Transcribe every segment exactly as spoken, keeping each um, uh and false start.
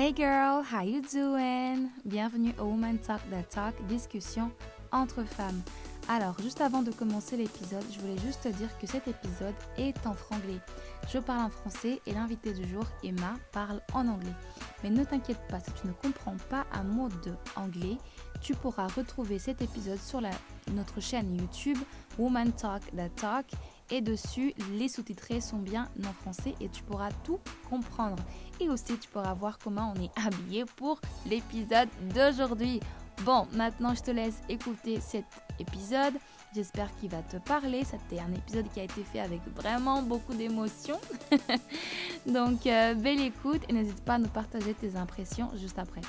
Hey girl, how you doing? Bienvenue au Woman Talk That Talk, discussion entre femmes. Alors, juste avant de commencer l'épisode, je voulais juste te dire que cet épisode est en franglais. Je parle en français et l'invitée du jour, Emma, parle en anglais. Mais ne t'inquiète pas, si tu ne comprends pas un mot de anglais, tu pourras retrouver cet épisode sur la, notre chaîne YouTube Woman Talk That Talk. Et dessus, les sous-titrés sont bien en français et tu pourras tout comprendre. Et aussi, tu pourras voir comment on est habillé pour l'épisode d'aujourd'hui. Bon, maintenant, je te laisse écouter cet épisode. J'espère qu'il va te parler. C'était un épisode qui a été fait avec vraiment beaucoup d'émotion. Donc, euh, belle écoute et n'hésite pas à nous partager tes impressions juste après.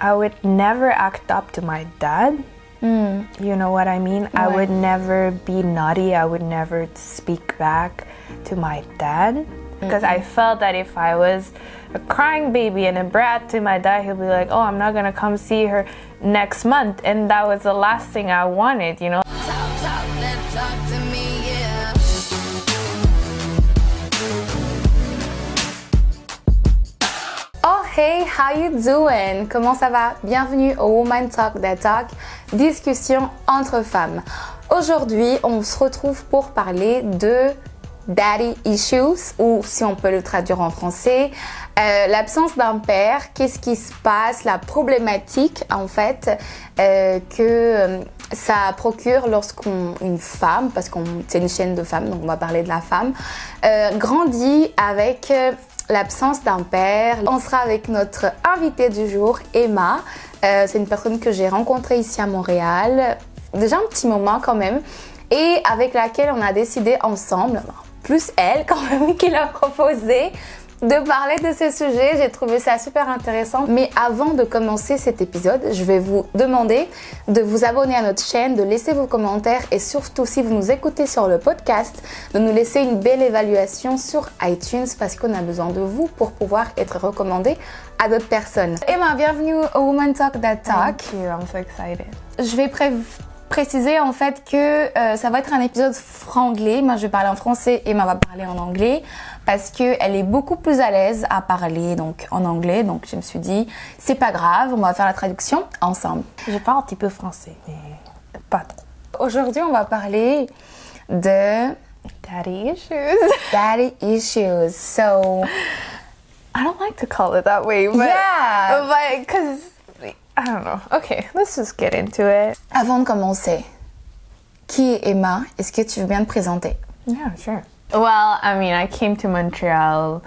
I would never act up to my dad. Mm. You know what I mean? Ouais. I would never be naughty. I would never speak back to my dad. Because mm-hmm. I felt that if I was a crying baby and a brat to my dad, he'll be like, oh, I'm not going to come see her next month. And that was the last thing I wanted, you know? Talk, talk, let's talk to me, yeah. Oh, hey, how you doing? Comment ça va? Bienvenue au Woman Talk That Talk, discussion entre femmes. Aujourd'hui, on se retrouve pour parler de... Daddy issues, ou si on peut le traduire en français, euh, l'absence d'un père, qu'est-ce qui se passe, la problématique en fait euh, que euh, ça procure lorsqu'on une femme, parce qu'on c'est une chaîne de femmes, donc on va parler de la femme, euh, grandit avec euh, l'absence d'un père. On sera avec notre invitée du jour, Emma. Euh, c'est une personne que j'ai rencontrée ici à Montréal, déjà un petit moment quand même, et avec laquelle on a décidé ensemble, plus elle quand même qui l'a proposé, de parler de ce sujet. J'ai trouvé ça super intéressant. Mais avant de commencer cet épisode, je vais vous demander de vous abonner à notre chaîne, de laisser vos commentaires et surtout si vous nous écoutez sur le podcast, de nous laisser une belle évaluation sur iTunes parce qu'on a besoin de vous pour pouvoir être recommandé à d'autres personnes. Emma, bienvenue au Woman Talk That Talk. Thank you, I'm so excited. Je vais pré... préciser en fait que euh, ça va être un épisode franglais. Moi je vais parler en français et Emma va parler en anglais parce que elle est beaucoup plus à l'aise à parler donc en anglais, donc je me suis dit c'est pas grave, on va faire la traduction ensemble. Je parle un petit peu français mais pas trop. Aujourd'hui on va parler de daddy issues. Daddy issues. So I don't like to call it that way, but yeah, but because I don't know. Okay, let's just get into it. Avant de commencer, qui est Emma? Est-ce que tu veux bien te présenter? Yeah, sure. Well, I mean, I came to Montreal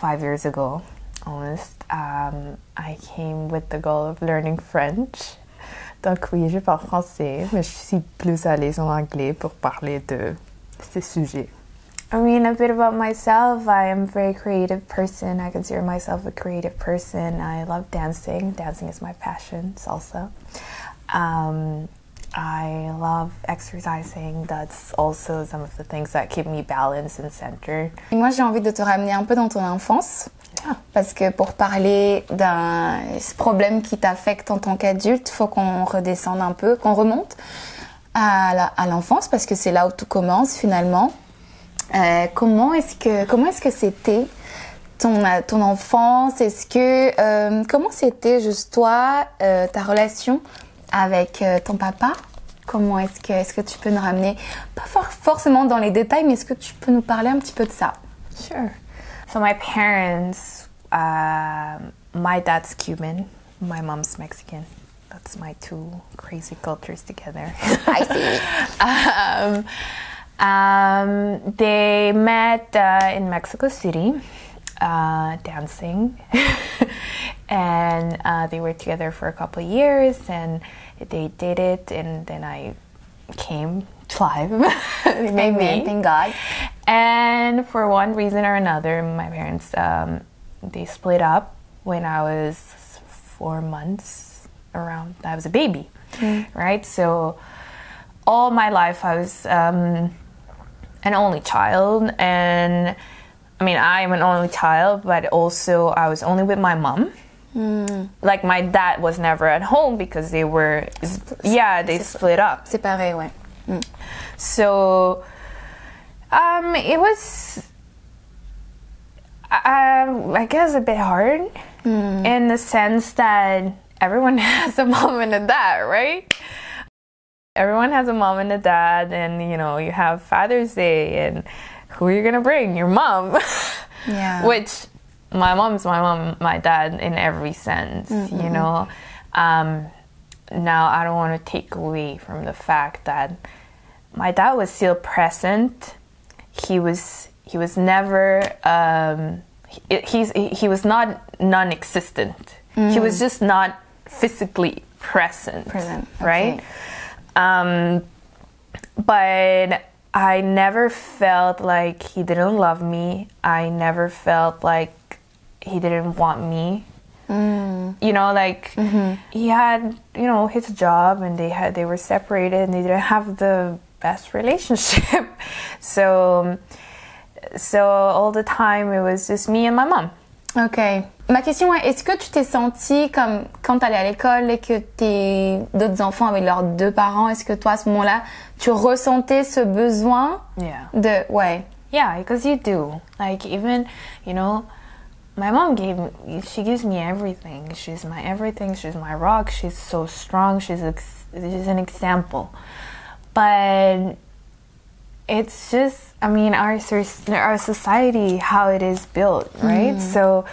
five years ago, almost. Um, I came with the goal of learning French. Donc oui, je parle français, mais je suis plus à l'aise en anglais pour parler de ces sujets. I mean, a bit about myself. I am a very creative person. I consider myself a creative person. I love dancing. Dancing is my passion, salsa. Um, I love exercising. That's also some of the things that keep me balanced and centered. Et moi, j'ai envie de te ramener un peu dans ton enfance. Yeah. Parce que pour parler d'un ce problème qui t'affecte en tant qu'adulte, faut qu'on redescende un peu, qu'on remonte à, la, à l'enfance parce que c'est là où tout commence finalement. Euh, comment est-ce que comment est-ce que c'était ton ton enfance? Est-ce que euh, comment c'était juste toi euh, ta relation avec euh, ton papa? Comment est-ce que est-ce que tu peux nous ramener pas for- forcément dans les détails, mais est-ce que tu peux nous parler un petit peu de ça? Sure. So my parents, uh, my dad's Cuban, my mom's Mexican. That's my two crazy cultures together. I see. um, Um, they met uh, in Mexico City, uh, dancing, and uh, they were together for a couple of years, and they dated, and then I came to life. Amen, me. Thank God. And for one reason or another, my parents, um, they split up when I was four months around. I was a baby, mm. right? So all my life I was... Um, an only child, and I mean I am an only child, but also I was only with my mom. Mm. Like my dad was never at home because they were yeah they split up. Séparé, ouais. Mm. So um, it was Um, I guess a bit hard mm. in the sense that everyone has a mom and a dad, right? Everyone has a mom and a dad, and you know, you have Father's Day, and who are you gonna bring? Your mom. Yeah. Which my mom's my mom, my dad in every sense, mm-hmm. you know. Um, now I don't want to take away from the fact that my dad was still present. He was. He was never, um, he, he's, he was not non-existent. Mm. He was just not physically present, present. Right? Okay. Um, but I never felt like he didn't love me. I never felt like he didn't want me. Mm. You know, like mm-hmm. he had, you know, his job, and they had, they were separated, and they didn't have the best relationship. so... So, all the time, it was just me and my mom. OK. Ma question est, est-ce que tu t'es sentie comme quand t'allais à l'école et que tes d'autres enfants avec leurs deux parents, est-ce que toi, à ce moment-là, tu ressentais ce besoin yeah. de... Ouais. Yeah, because you do. Like, even, you know, my mom gave me... She gives me everything. She's my everything. She's my rock. She's so strong. She's, ex, she's an example. But... It's just, I mean, our our society, how it is built, right? Mm. So,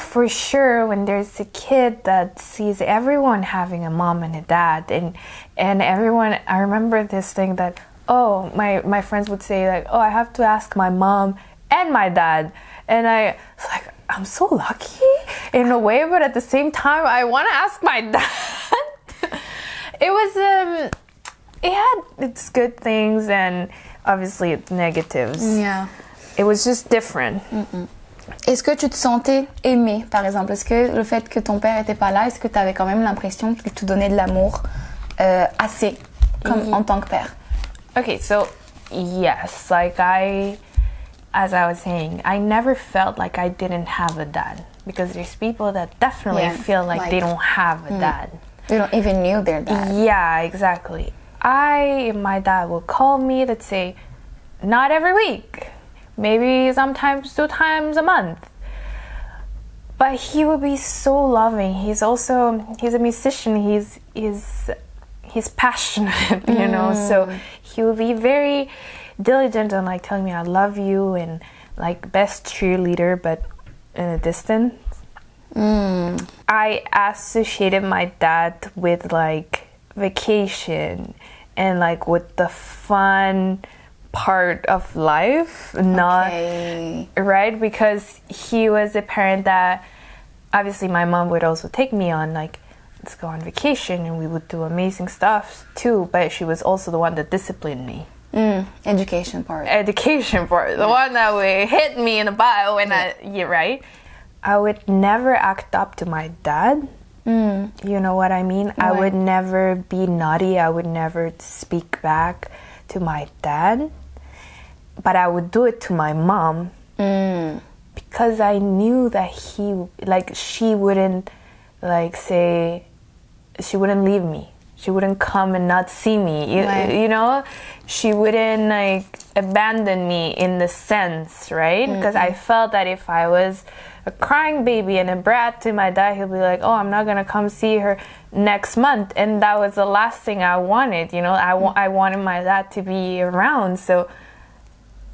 for sure, when there's a kid that sees everyone having a mom and a dad, and and everyone, I remember this thing that, oh, my, my friends would say, like, oh, I have to ask my mom and my dad. And I was like, I'm so lucky in a way, but at the same time, I want to ask my dad. It was, um, it had its good things and... Obviously, it's negatives. Yeah. It was just different. Mm-mm. Est-ce que tu te sentais aimée, par exemple? Est-ce que le fait que ton père n'était pas là, est-ce que tu avais quand même l'impression qu'il te donnait de l'amour euh, assez, comme mm-hmm. en tant que père? Okay, so, yes. Like, I, as I was saying, I never felt like I didn't have a dad. Because there's people that definitely yeah, feel like, like they don't have a mm. dad. They don't even know their dad. Yeah, exactly. I, my dad would call me, let's say, not every week, maybe sometimes two times a month. But he would be so loving. He's also, he's a musician, he's, he's, he's passionate, you know, mm. so he would be very diligent on like telling me I love you and like best cheerleader, but in a distance. Mm. I associated my dad with like, vacation and like with the fun part of life, not okay. right, because he was a parent that obviously my mom would also take me on, like, let's go on vacation, and we would do amazing stuff too, but she was also the one that disciplined me. Mm, education part education part the yeah. one that would hit me in the bio when yeah. I yeah right I would never act up to my dad. Mm. You know what I mean? Right. I would never be naughty. I would never speak back to my dad. But I would do it to my mom mm. because I knew that he, like, she wouldn't, like, say, she wouldn't leave me. She wouldn't come and not see me. You, right. you know? She wouldn't, like, abandon me in the sense, right? Because mm-hmm. I felt that if I was a crying baby and a brat to my dad, he'll be like, oh, I'm not gonna come see her next month. And that was the last thing I wanted, you know? I, wa- I wanted my dad to be around. So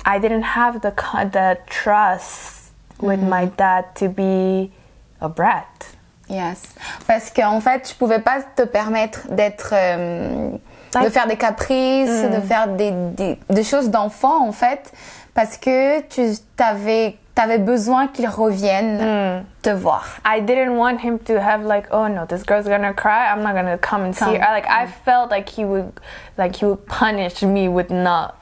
I didn't have the, the trust mm-hmm. with my dad to be a brat. Yes. Parce qu'en fait, tu pouvais pas te permettre d'être, euh, like, de faire des caprices, mm. de faire des, des, des choses d'enfant, en fait, parce que tu t'avais, t'avais besoin qu'il revienne mm. te voir. I didn't want him to have like, oh no, this girl's gonna cry, I'm not gonna come and come. see her. Like, mm. I felt like he would, like he would punish me with not,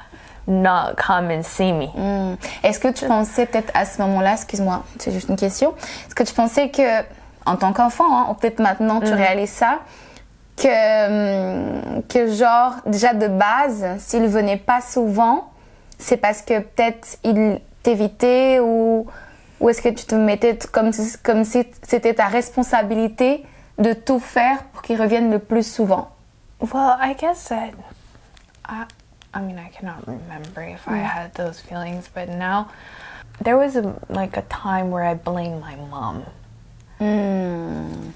not come and see me. Mm. Est-ce que tu pensais peut-être à ce moment-là, excuse-moi, c'est juste une question, est-ce que tu pensais que en tant qu'enfant, hein, peut-être maintenant tu mm-hmm. réalises ça, que, que genre, déjà de base, s'il venait pas souvent, c'est parce que peut-être il t'évitait ou, ou est-ce que tu te mettais comme si, comme si c'était ta responsabilité de tout faire pour qu'il revienne le plus souvent? Well, I guess that, I, I mean, I cannot remember if I had those feelings, but now there was a, like a time where I blamed my mom. Mm.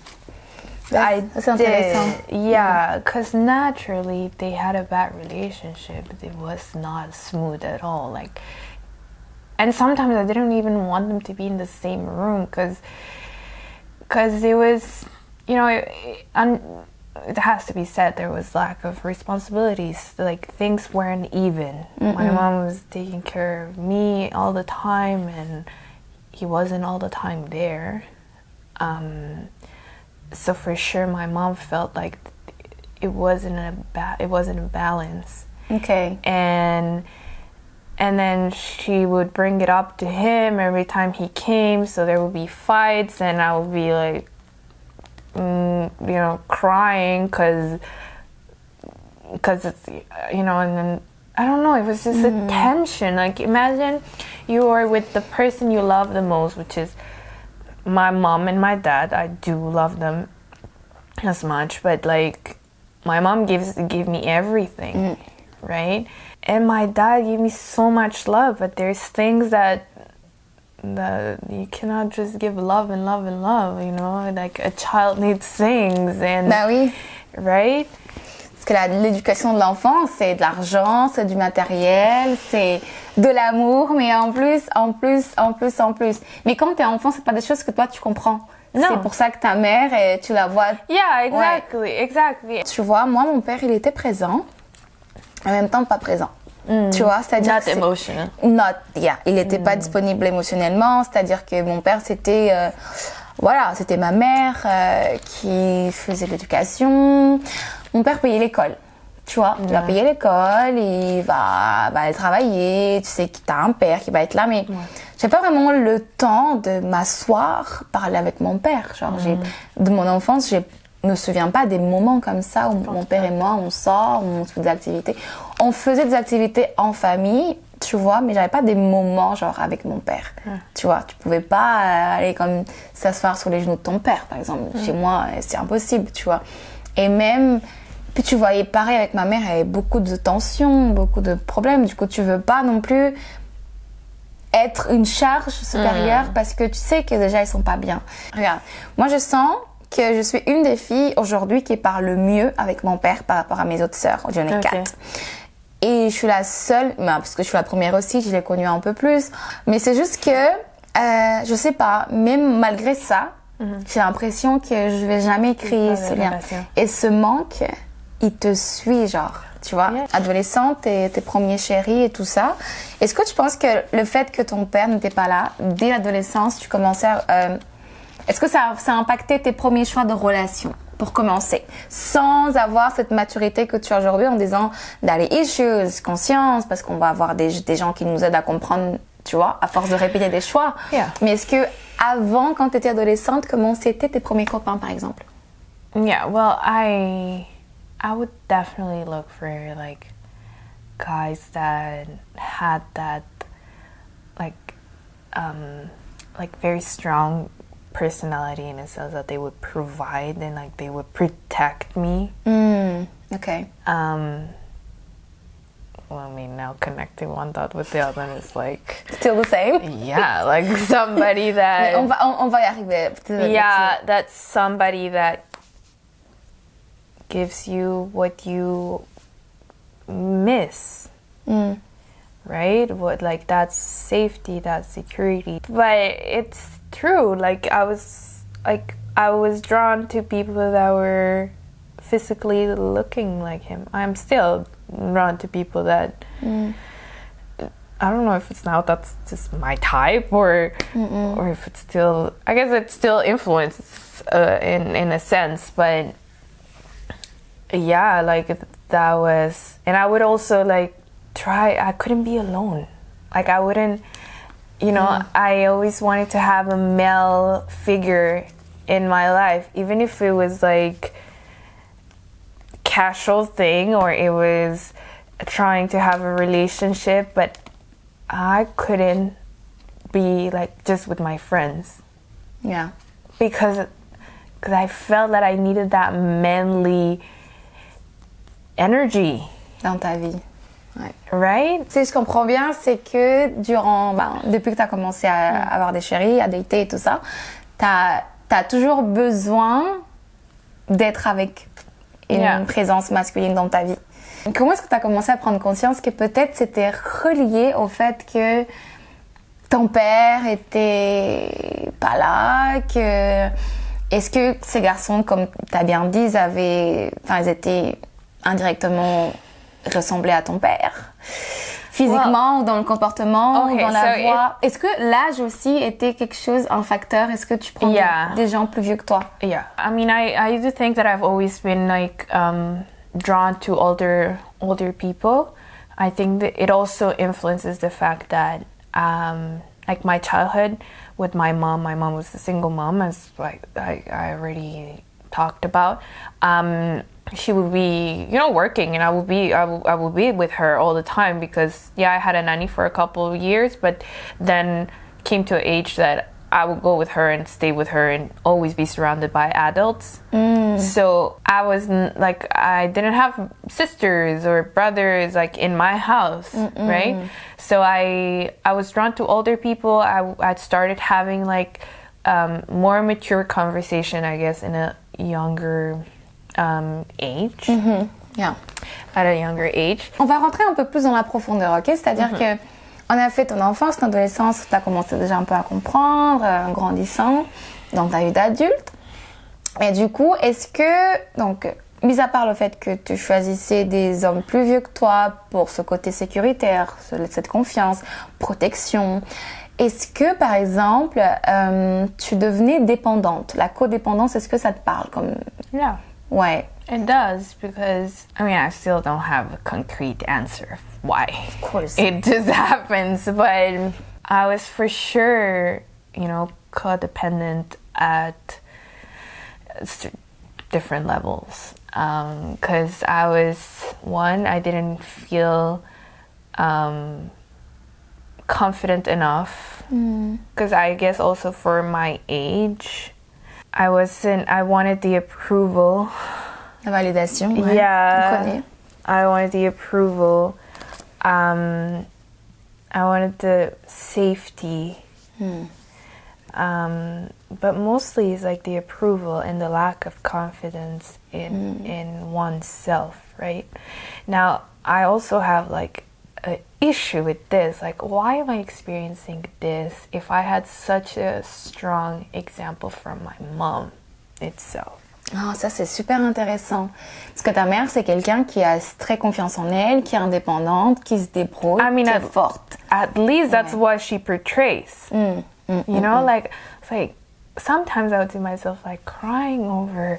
That's, I that's did, yeah, because naturally they had a bad relationship. It was not smooth at all. Like, and sometimes I didn't even want them to be in the same room because, because it was, you know, it, it, un, it has to be said there was lack of responsibilities. Like things weren't even. Mm-mm. My mom was taking care of me all the time, and he wasn't all the time there. Um. So for sure, my mom felt like it wasn't a ba- it wasn't a balance. Okay. And and then she would bring it up to him every time he came. So there would be fights, and I would be like, mm, you know, crying because because it's, you know, and then I don't know. It was just mm-hmm. a tension. Like imagine you are with the person you love the most, which is my mom and my dad. I do love them as much, but like my mom gives gave me everything, mm. right? And my dad gave me so much love, but there's things that that you cannot just give love and love and love, you know? Like a child needs things and bah oui. Right? Parce que la, l'éducation de l'enfant, c'est de l'argent, c'est du matériel, c'est de l'amour, mais en plus, en plus, en plus, en plus. Mais quand t'es enfant, c'est pas des choses que toi, tu comprends. Non. C'est pour ça que ta mère, et tu la vois. Yeah, exactly, ouais. Exactly. Tu vois, moi, mon père, il était présent, en même temps pas présent. Mm. Tu vois, c'est-à-dire not que emotional. Not, yeah. Il était mm. pas disponible émotionnellement, c'est-à-dire que mon père, c'était... Euh, voilà, c'était ma mère euh, qui faisait l'éducation. Mon père payait l'école, tu vois. Ouais. Il va payer l'école, il va, va aller travailler. Tu sais que t'as un père qui va être là, mais ouais. j'ai pas vraiment le temps de m'asseoir, parler avec mon père. Genre, mm-hmm. j'ai, de mon enfance, je me souviens pas des moments comme ça où mon père et moi, on sort, on fait des activités. On faisait des activités en famille, tu vois, mais j'avais pas des moments genre avec mon père, mmh. tu vois. Tu pouvais pas aller comme s'asseoir sur les genoux de ton père, par exemple. Mmh. Chez moi, c'est impossible, tu vois. Et même, puis tu voyais pareil avec ma mère, il y avait beaucoup de tensions, beaucoup de problèmes. Du coup, tu veux pas non plus être une charge supérieure mmh. parce que tu sais que déjà ils sont pas bien. Regarde, moi je sens que je suis une des filles aujourd'hui qui parle mieux avec mon père par rapport à mes autres sœurs. J'en ai okay. quatre. Et je suis la seule, bah, parce que je suis la première aussi, je l'ai connue un peu plus. Mais c'est juste que, euh, je sais pas, même malgré ça, mm-hmm. j'ai l'impression que je vais jamais créer ce lien. Et ce manque, il te suit, genre, tu vois. Yeah. Adolescente, tes, tes premiers chéris et tout ça. Est-ce que tu penses que le fait que ton père n'était pas là, dès l'adolescence, tu commençais à... Euh, est-ce que ça, ça a impacté tes premiers choix de relation ? Pour commencer, sans avoir cette maturité que tu as aujourd'hui en disant d'aller issues, conscience, parce qu'on va avoir des, des gens qui nous aident à comprendre, tu vois, à force de répéter des choix. Yeah. Mais est-ce que avant, quand tu étais adolescente, comment c'était tes premiers copains, par exemple? Yeah, well, I, I would definitely look for like guys that had that like, um, like very strong personality in a sense that they would provide and like they would protect me. Mm, okay. Um, well, I mean, now connecting one dot with the other is like still the same. Yeah, like somebody that on va, on va y arriver. Yeah, that's somebody that gives you what you miss. Mm. Right? What like that's safety, that's security. But it's true, like I was like I was drawn to people that were physically looking like him. I'm still drawn to people that mm. I don't know if it's now that's just my type or Mm-mm. or if it's still, I guess it still influences uh, in in a sense, but yeah, like that was, and I would also like try, I couldn't be alone, like I wouldn't, you know, mm. I always wanted to have a male figure in my life, even if it was like casual thing or it was trying to have a relationship, but I couldn't be like just with my friends. Yeah. Because cause I felt that I needed that manly energy. Dans ta vie. Ouais. Right? Tu sais, je comprends bien, c'est que durant, ben, depuis que tu as commencé à avoir des chéris, à dater et tout ça, tu as toujours besoin d'être avec une yeah. présence masculine dans ta vie. Comment est-ce que tu as commencé à prendre conscience que peut-être c'était relié au fait que ton père était pas là, que... Est-ce que ces garçons, comme tu as bien dit, ils avaient... Enfin, ils étaient indirectement ressemblés à ton père, physiquement wow. ou dans le comportement okay, ou dans la so voix. It... Est-ce que l'âge aussi était quelque chose, un facteur? Est-ce que tu prends yeah. des gens plus vieux que toi? Yeah. I mean, I I do think that I've always been like um, drawn to older older people. I think that it also influences the fact that um, like my childhood with my mom. My mom was a single mom, as like I I already talked about. Um, She would be, you know, working, and I would be, I would, I would be with her all the time because, yeah, I had a nanny for a couple of years, but then came to an age that I would go with her and stay with her and always be surrounded by adults. Mm. So I was like, I didn't have sisters or brothers like in my house, Mm-mm. right? So I, I was drawn to older people. I, I started having like um, more mature conversation, I guess, in a younger. Um, age. Mm-hmm. Yeah. At a younger age. On va rentrer un peu plus dans la profondeur, ok? C'est-à-dire mm-hmm. que on a fait ton enfance, ton adolescence, tu as commencé déjà un peu à comprendre, en grandissant, dans ta vie d'adulte. Et du coup, est-ce que, donc, mis à part le fait que tu choisissais des hommes plus vieux que toi pour ce côté sécuritaire, cette confiance, protection, est-ce que, par exemple, euh, tu devenais dépendante? La codépendance, est-ce que ça te parle comme... Yeah. Why? It does, because, I mean, I still don't have a concrete answer of why. Of course. It just happens, but I was for sure, you know, codependent at different levels. Um, 'cause I was, one, I didn't feel um, confident enough. Mm. 'Cause I guess also for my age... I wasn't, I wanted the approval. La validation, ouais. Yeah. On connaît. I wanted the approval. Um, I wanted the safety. Hmm. Um, but mostly it's like the approval and the lack of confidence in, hmm. in oneself, right? Now, I also have like an issue with this. Like, why am I experiencing this if I had such a strong example from my mom itself? Oh, ça c'est super intéressant. Parce que ta mère, c'est quelqu'un qui a très confiance en elle, qui est indépendante, qui se débrouille, I mean, qui at, est forte. At least that's ouais. what she portrays. Mm, mm, you mm, know, mm. like, it's like sometimes I would see myself like crying over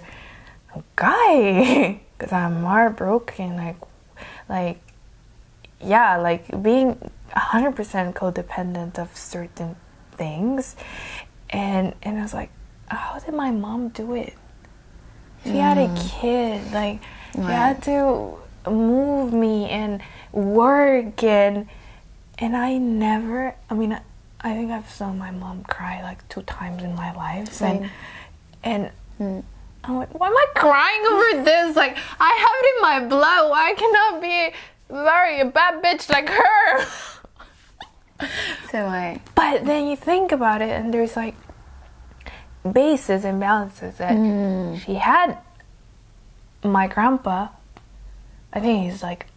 a guy because I'm heartbroken. Like, like. Yeah, like being one hundred percent codependent of certain things, and and I was like, how did my mom do it? She mm. had a kid, like yeah. she had to move me and work, and and I never. I mean, I, I think I've saw my mom cry like two times in my life, Same. and and. Mm. I'm like, why am I crying over this? Like I have it in my blood. Why cannot be? Sorry, a bad bitch like her. So like, but then you think about it, and there's like bases and balances that mm. she had. My grandpa, I think he's like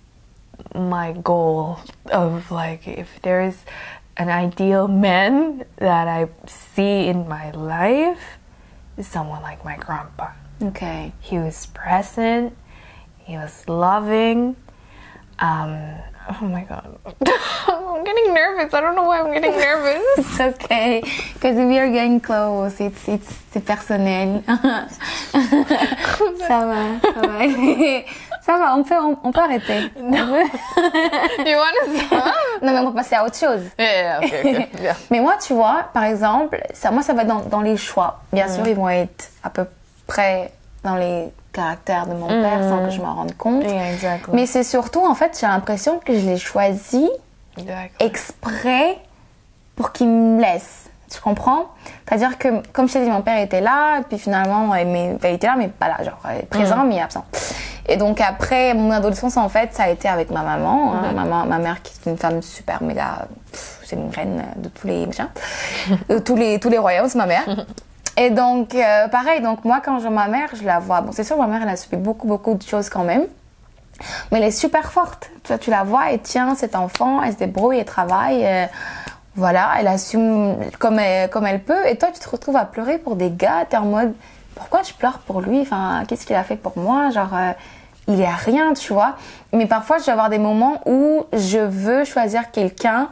my goal of like if there is an ideal man that I see in my life, is someone like my grandpa. Okay, he was present, he was loving. Um, oh my god. I'm getting nervous. I don't know why I'm getting nervous. It's okay. Because we are getting close. It's, it's, c'est personnel. ça va, ça va. ça va, on peut, on, on peut arrêter. No. You wanna stop? Non, mais on peut passer à autre chose. Yeah, yeah, okay, okay. Yeah. Mais moi, tu vois, par exemple, ça, moi, ça va dans, dans les choix. Bien mm. sûr, ils vont être à peu près dans les... caractère de mon père mmh. sans que je m'en rende compte. Yeah, exactly. Mais c'est surtout, en fait, j'ai l'impression que je l'ai choisi exactly. exprès pour qu'il me laisse. Tu comprends? C'est-à-dire que, comme je t'ai dit, mon père était là, puis finalement, il était là, mais pas là, genre, il est présent, mmh. mais absent. Et donc après, mon adolescence, en fait, ça a été avec ma maman. Hein, ma, ma, ma mère qui est une femme super méga... Pff, c'est une reine de tous les machins. De tous les, tous les royaumes, c'est ma mère. Et donc, euh, pareil, donc moi, quand je vois ma mère, je la vois... Bon, c'est sûr, ma mère, elle a subi beaucoup, beaucoup de choses quand même. Mais elle est super forte. Tu vois, tu la vois, elle tient cet enfant, elle se débrouille, elle travaille... Euh, Voilà, elle assume comme elle, comme elle peut. Et toi, tu te retrouves à pleurer pour des gars. T'es en mode, pourquoi je pleure pour lui? Enfin, qu'est-ce qu'il a fait pour moi? Genre, euh, il est à rien, tu vois. Mais parfois, je vais avoir des moments où je veux choisir quelqu'un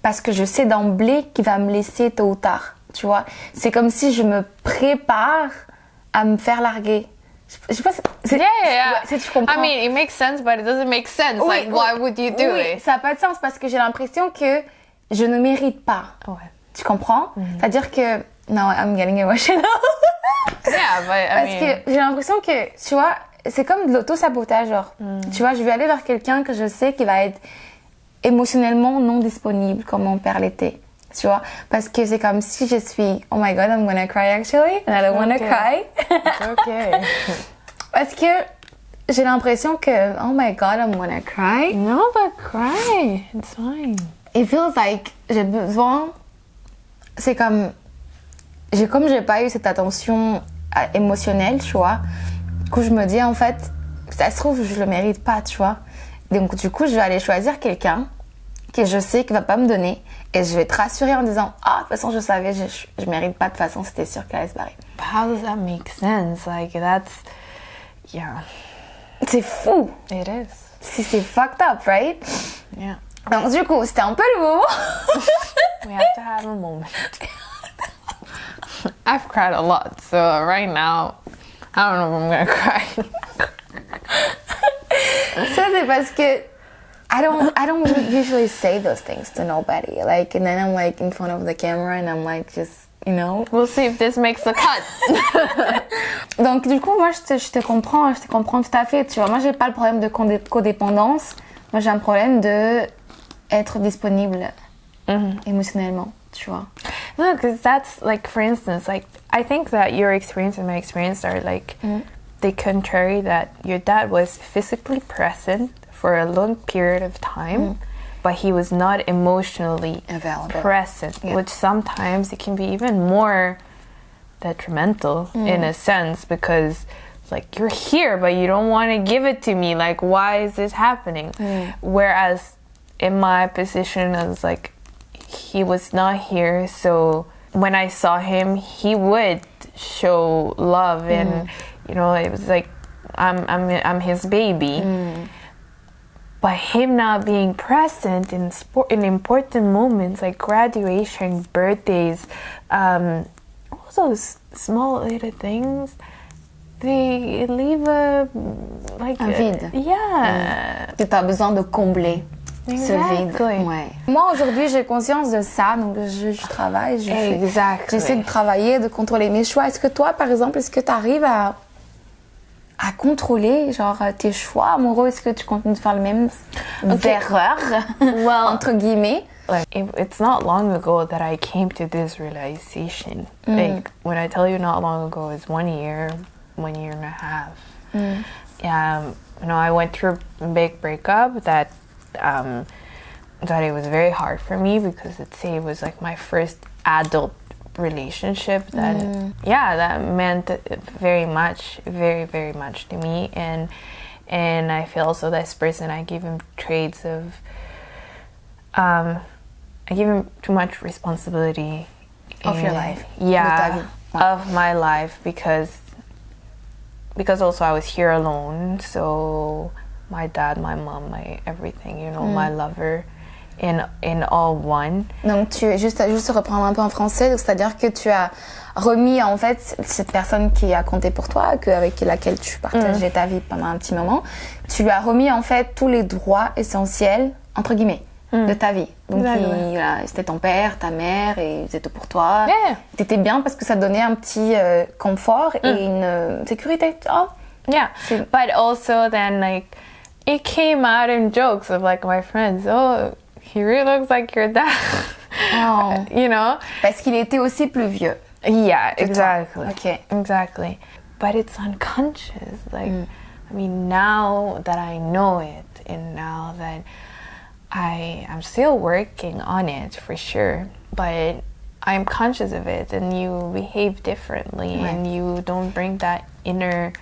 parce que je sais d'emblée qu'il va me laisser tôt ou tard, tu vois. C'est comme si je me prépare à me faire larguer. Je sais pas, c'est, yeah, yeah. c'est, tu comprends. I mean, it makes sense, but it doesn't make sense. Oui, like, why would you do oui, it? Ça n'a pas de sens parce que j'ai l'impression que je ne mérite pas. Ouais. Tu comprends? Mm-hmm. C'est-à-dire que... Non, I'm getting emotional. Yeah, but I Parce mean... que j'ai l'impression que, tu vois, c'est comme de l'auto-sabotage, genre. Mm. Tu vois, je vais aller vers quelqu'un que je sais qui va être émotionnellement non disponible, comme mon père l'était. Tu vois? Parce que c'est comme si je suis... Oh my God, I'm gonna cry actually, and I don't wanna okay. cry. Okay. Parce que j'ai l'impression que... Oh my God, I'm gonna cry. No, but cry. It's fine. It feels like j'ai besoin, c'est comme, j'ai comme j'ai pas eu cette attention émotionnelle, tu vois. Du coup, je me dis en fait, ça se trouve, je le mérite pas, tu vois. Donc, du coup, je vais aller choisir quelqu'un que je sais qu'il va pas me donner et je vais te rassurer en disant, ah, de toute façon, je savais, je, je, je mérite pas, de toute façon, c'était sûr qu'elle allait se barrer. How does that make sense? Like, that's. Yeah. C'est fou! It is. Si c'est fucked up, right? Yeah. Donc du coup, c'était un peu le moment. We have to have a moment. I've cried a lot, so right now, I don't know if I'm gonna cry. Ça c'est parce que I don't, I don't usually say those things to nobody. Like, and then I'm like in front of the camera, and I'm like just, you know. We'll see if this makes a cut. Donc du coup, moi, je te, je te comprends, je te comprends tout à fait. Tu vois, moi, j'ai pas le problème de codépendance. Moi, j'ai un problème de être disponible mm-hmm. émotionnellement, tu vois. No, because that's like, for instance, like I think that your experience and my experience are like mm-hmm. the contrary. That your dad was physically present for a long period of time, mm-hmm. but he was not emotionally available, present, yeah. which sometimes it can be even more detrimental mm-hmm. in a sense because. Like, you're here, but you don't want to give it to me. Like, why is this happening? Mm. Whereas in my position, I was like, he was not here. So when I saw him, he would show love. Mm. And, you know, it was like, I'm I'm, I'm his baby. Mm. But him not being present in, sport, in important moments, like graduation, birthdays, um, all those small little things... They leave a, like, un vide. Yeah. Tu as besoin de combler exactly. ce vide. Ouais. Moi, aujourd'hui, j'ai conscience de ça. Donc, je, je travaille. Je exactly. J'essaie de travailler, de contrôler mes choix. Est-ce que toi, par exemple, est-ce que tu arrives à, à contrôler genre, tes choix amoureux? Est-ce que tu continues de faire les mêmes okay. erreurs, well, entre guillemets? Like, it, it's not long ago that I came to this realization. Mm. Like, when I tell you not long ago, it's one year... one year and a half. Mm. Um, you know, I went through a big breakup that um, that it was very hard for me because let's say it was like my first adult relationship that, mm. yeah, that meant very much, very, very much to me. And and I feel also this person, I give him traits of, um, I give him too much responsibility. Of and, your life. Yeah, of my life because Because also I was here alone, so my dad, my mom, my everything, you know, mm. my lover, in in all one. Donc tu juste juste reprendre un peu en français, donc c'est-à-dire que tu as remis en fait cette personne qui a compté pour toi, que avec laquelle tu partageais mm. ta vie pendant un petit moment, tu lui as remis en fait tous les droits essentiels entre guillemets mm. de ta vie. Donc il, voilà, c'était ton père, ta mère, et c'était tout pour toi. Yeah. T'étais bien parce que ça donnait un petit euh, confort mm. et une euh, sécurité. Oh. Yeah. C'est... But also then like it came out in jokes of like my friends. Oh, he really looks like your dad. Oh. You know. Parce qu'il était aussi plus vieux. Yeah, exactly. Okay. Exactly. But it's unconscious. Like mm. I mean, now that I know it, and now that I am still working on it for sure, but I'm conscious of it, and you behave differently, right. And you don't bring that inner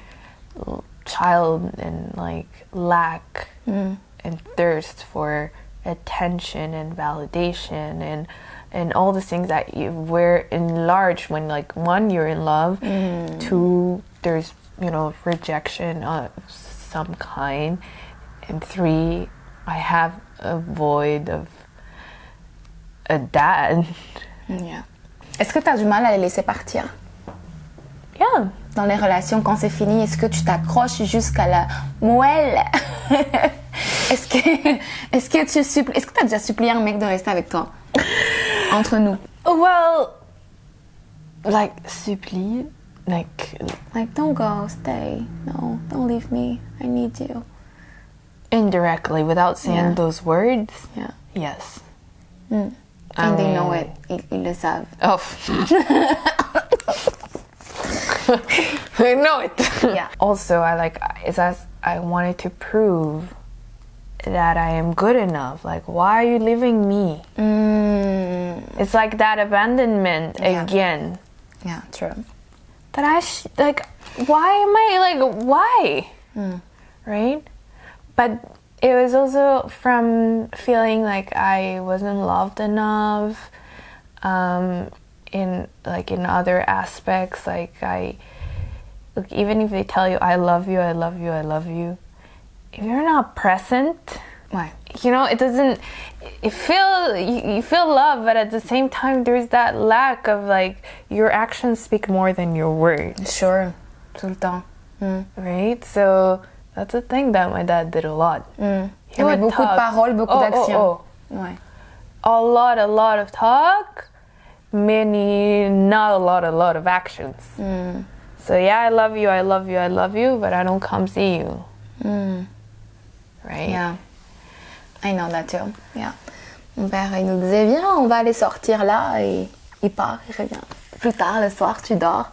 child and like lack mm. and thirst for attention and validation and and all the things that you were enlarged when, like, one, you're in love, mm. two, there's, you know, rejection of some kind, and three, I have a void of a dad. Yeah. Est-ce que tu as du mal à les laisser partir? Yeah. Dans les relations, quand c'est fini, est-ce que tu t'accroches jusqu'à la moelle? Est-ce que est-ce que tu suppl- est-ce que t'as déjà supplié un mec de rester avec toi? Entre nous. Well, like supplie, like like don't go, stay. No, don't leave me. I need you. Indirectly, without saying yeah. those words. Yeah. Yes. Mm. And um, they know it. Ils, ils le savent. Oh. I know it. Yeah. Also, I like it's as I wanted to prove that I am good enough. Like, why are you leaving me? Mm. It's like that abandonment yeah. again. Yeah, true. That I sh- like. Why am I like? Why? Mm. Right? But it was also from feeling like I wasn't loved enough. Um, in like in other aspects, like I. Look, even if they tell you, I love you, I love you, I love you, if you're not present, why? You know, it doesn't, you feel, you, you feel love, but at the same time, there's that lack of, like, your actions speak more than your words. Sure, tout le temps. Mm. Right? So, that's a thing that my dad did a lot. Mm. He would beaucoup talk. De paroles, beaucoup oh, d'actions. Oh, oh. Ouais. A lot, a lot of talk, many, not a lot, a lot of actions. Mm. So, yeah, I love you, I love you, I love you, but I don't come see you. Mm. Right? Yeah. I know that too. Yeah. Mon père, il nous disait, viens, on va aller sortir là, et il part, il revient. Plus tard, le soir, tu dors.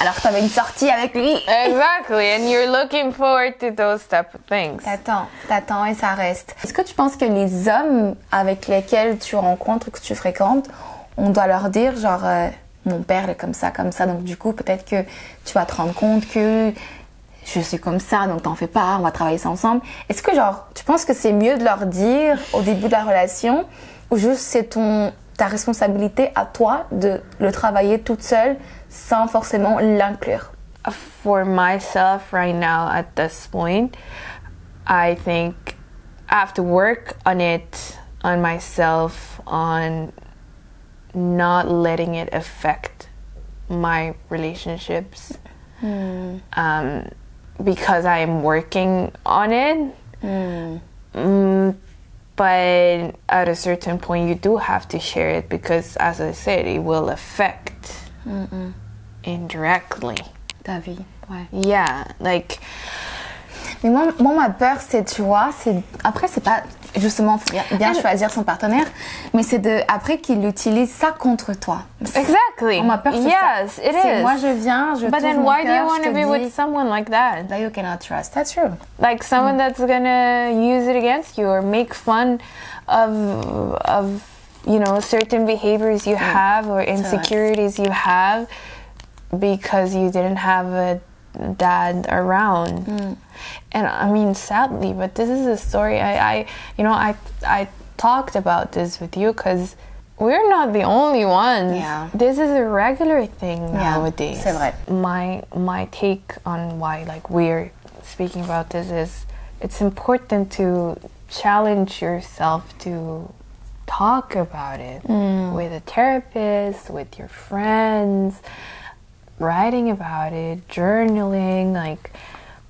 Alors, t'avais une sortie avec lui. Exactly. And you're looking forward to those type of things. T'attends, t'attends et ça reste. Est-ce que tu penses que les hommes avec lesquels tu rencontres, que tu fréquentes, on doit leur dire, genre, euh, mon père est comme ça, comme ça, donc du coup, peut-être que tu vas te rendre compte que je suis comme ça, donc t'en fais pas, on va travailler ça ensemble. Est-ce que, genre, tu penses que c'est mieux de leur dire au début de la relation, ou juste c'est ton, ta responsabilité à toi de le travailler toute seule sans forcément l'inclure? For myself right now at this point, I think I have to work on it, on myself, on not letting it affect my relationships. Mm. Um, because I'm working on it. Mm. Mm, but at a certain point, you do have to share it because, as I said, it will affect Mm-mm. indirectly. Ta vie, ouais. Yeah, like... Mais moi, moi, ma peur, c'est, tu vois, c'est... Après, c'est pas... Justement, faut bien, bien choisir son partenaire, mais c'est de après qu'il utilise ça contre toi. Exactly. On m'a peur que yes, ça. It c'est is. Moi je viens, je But then why cœur, do you want to be dis... with someone like that? That you cannot trust. That's true. Like someone mm. that's gonna use it against you or make fun of of you know certain behaviors you mm. have or insecurities you have because you didn't have a dad around. Mm. And I mean, sadly, but this is a story I, I you know, I I talked about this with you because we're not the only ones. Yeah. This is a regular thing yeah. nowadays. C'est vrai. My my take on why like we're speaking about this is it's important to challenge yourself to talk about it mm. with a therapist, with your friends, writing about it, journaling, like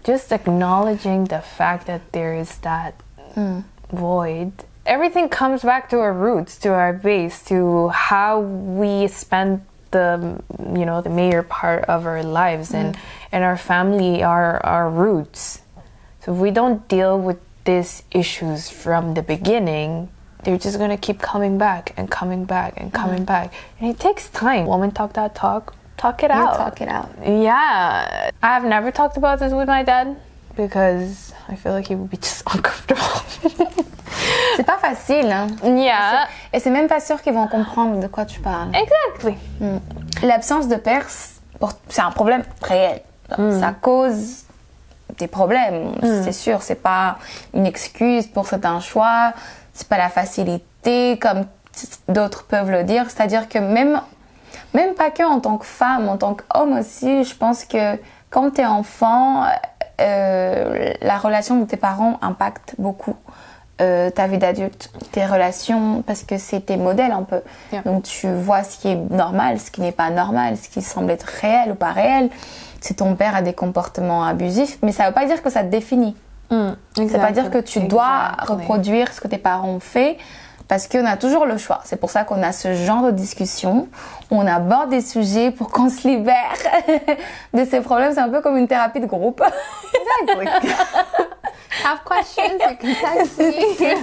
just acknowledging the fact that there is that mm. void. Everything comes back to our roots, to our base, to how we spend the, you know, the major part of our lives mm. and, and our family are our roots. So if we don't deal with these issues from the beginning, they're just going to keep coming back and coming back and coming mm. back. And it takes time. Woman talk that talk. Talk it out. You talk it out. Yeah. I have never talked about this with my dad. because I feel like it would be just uncomfortable. C'est pas facile, hein? Yeah. Et c'est même pas sûr qu'ils vont comprendre de quoi tu parles. Exactly. Mm. L'absence de père, c'est un problème réel. Mm. Ça cause des problèmes, mm. c'est sûr. C'est pas une excuse pour certains choix. C'est pas la facilité, comme d'autres peuvent le dire. C'est-à-dire que même, même pas que en tant que femme, en tant qu'homme aussi, je pense que quand t'es enfant, euh, la relation de tes parents impacte beaucoup. Euh, ta vie d'adulte, tes relations, parce que c'est tes modèles un peu. Yeah. Donc tu vois ce qui est normal, ce qui n'est pas normal, ce qui semble être réel ou pas réel. Si ton père a des comportements abusifs, mais ça veut pas dire que ça te définit. Mmh, exactly. Ça veut pas dire que tu dois exactly. reproduire ce que tes parents ont fait, parce qu'on a toujours le choix. C'est pour ça qu'on a ce genre de discussion, où on aborde des sujets pour qu'on se libère de ces problèmes. C'est un peu comme une thérapie de groupe. Exactly. Have questions, you can text me.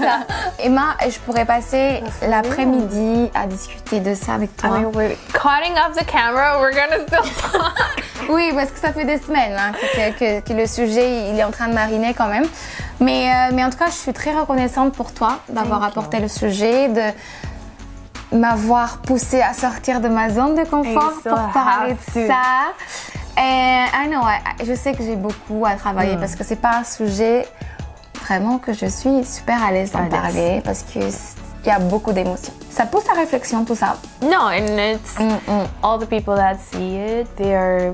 Emma, je pourrais passer l'après-midi à discuter de ça avec toi. I mean, we're cutting off the camera, we're gonna still talk. Oui, parce que ça fait des semaines hein, que, que, que le sujet il est en train de mariner quand même. Mais, euh, mais en tout cas, je suis très reconnaissante pour toi d'avoir apporté le sujet, de m'avoir poussée à sortir de ma zone de confort so pour parler de to. ça. Et ah non, je sais que j'ai beaucoup à travailler mm. parce que c'est pas un sujet vraiment que je suis super à l'aise d'en parler parce que il y a beaucoup d'émotions. Ça pousse à réflexion tout ça. No, and it's mm -mm. all the people that see it, they are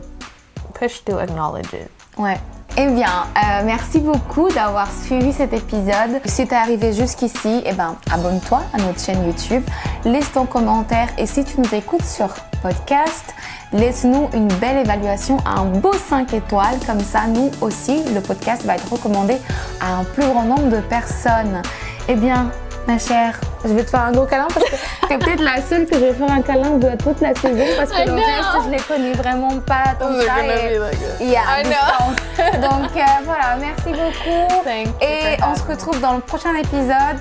pushed to acknowledge it. Ouais. Eh bien, euh, merci beaucoup d'avoir suivi cet épisode. Si t'es arrivé jusqu'ici, eh ben, abonne-toi à notre chaîne YouTube, laisse ton commentaire et si tu nous écoutes sur podcast, laisse-nous une belle évaluation, un beau cinq étoiles. Comme ça, nous aussi, le podcast va être recommandé à un plus grand nombre de personnes. Eh bien, ma chère, je vais te faire un gros câlin parce que t'es peut-être la seule que je vais faire un câlin de toute la saison parce que le reste, je les connais vraiment pas tant que ça et il y a distance. Donc euh, voilà, merci beaucoup et on se retrouve dans le prochain épisode.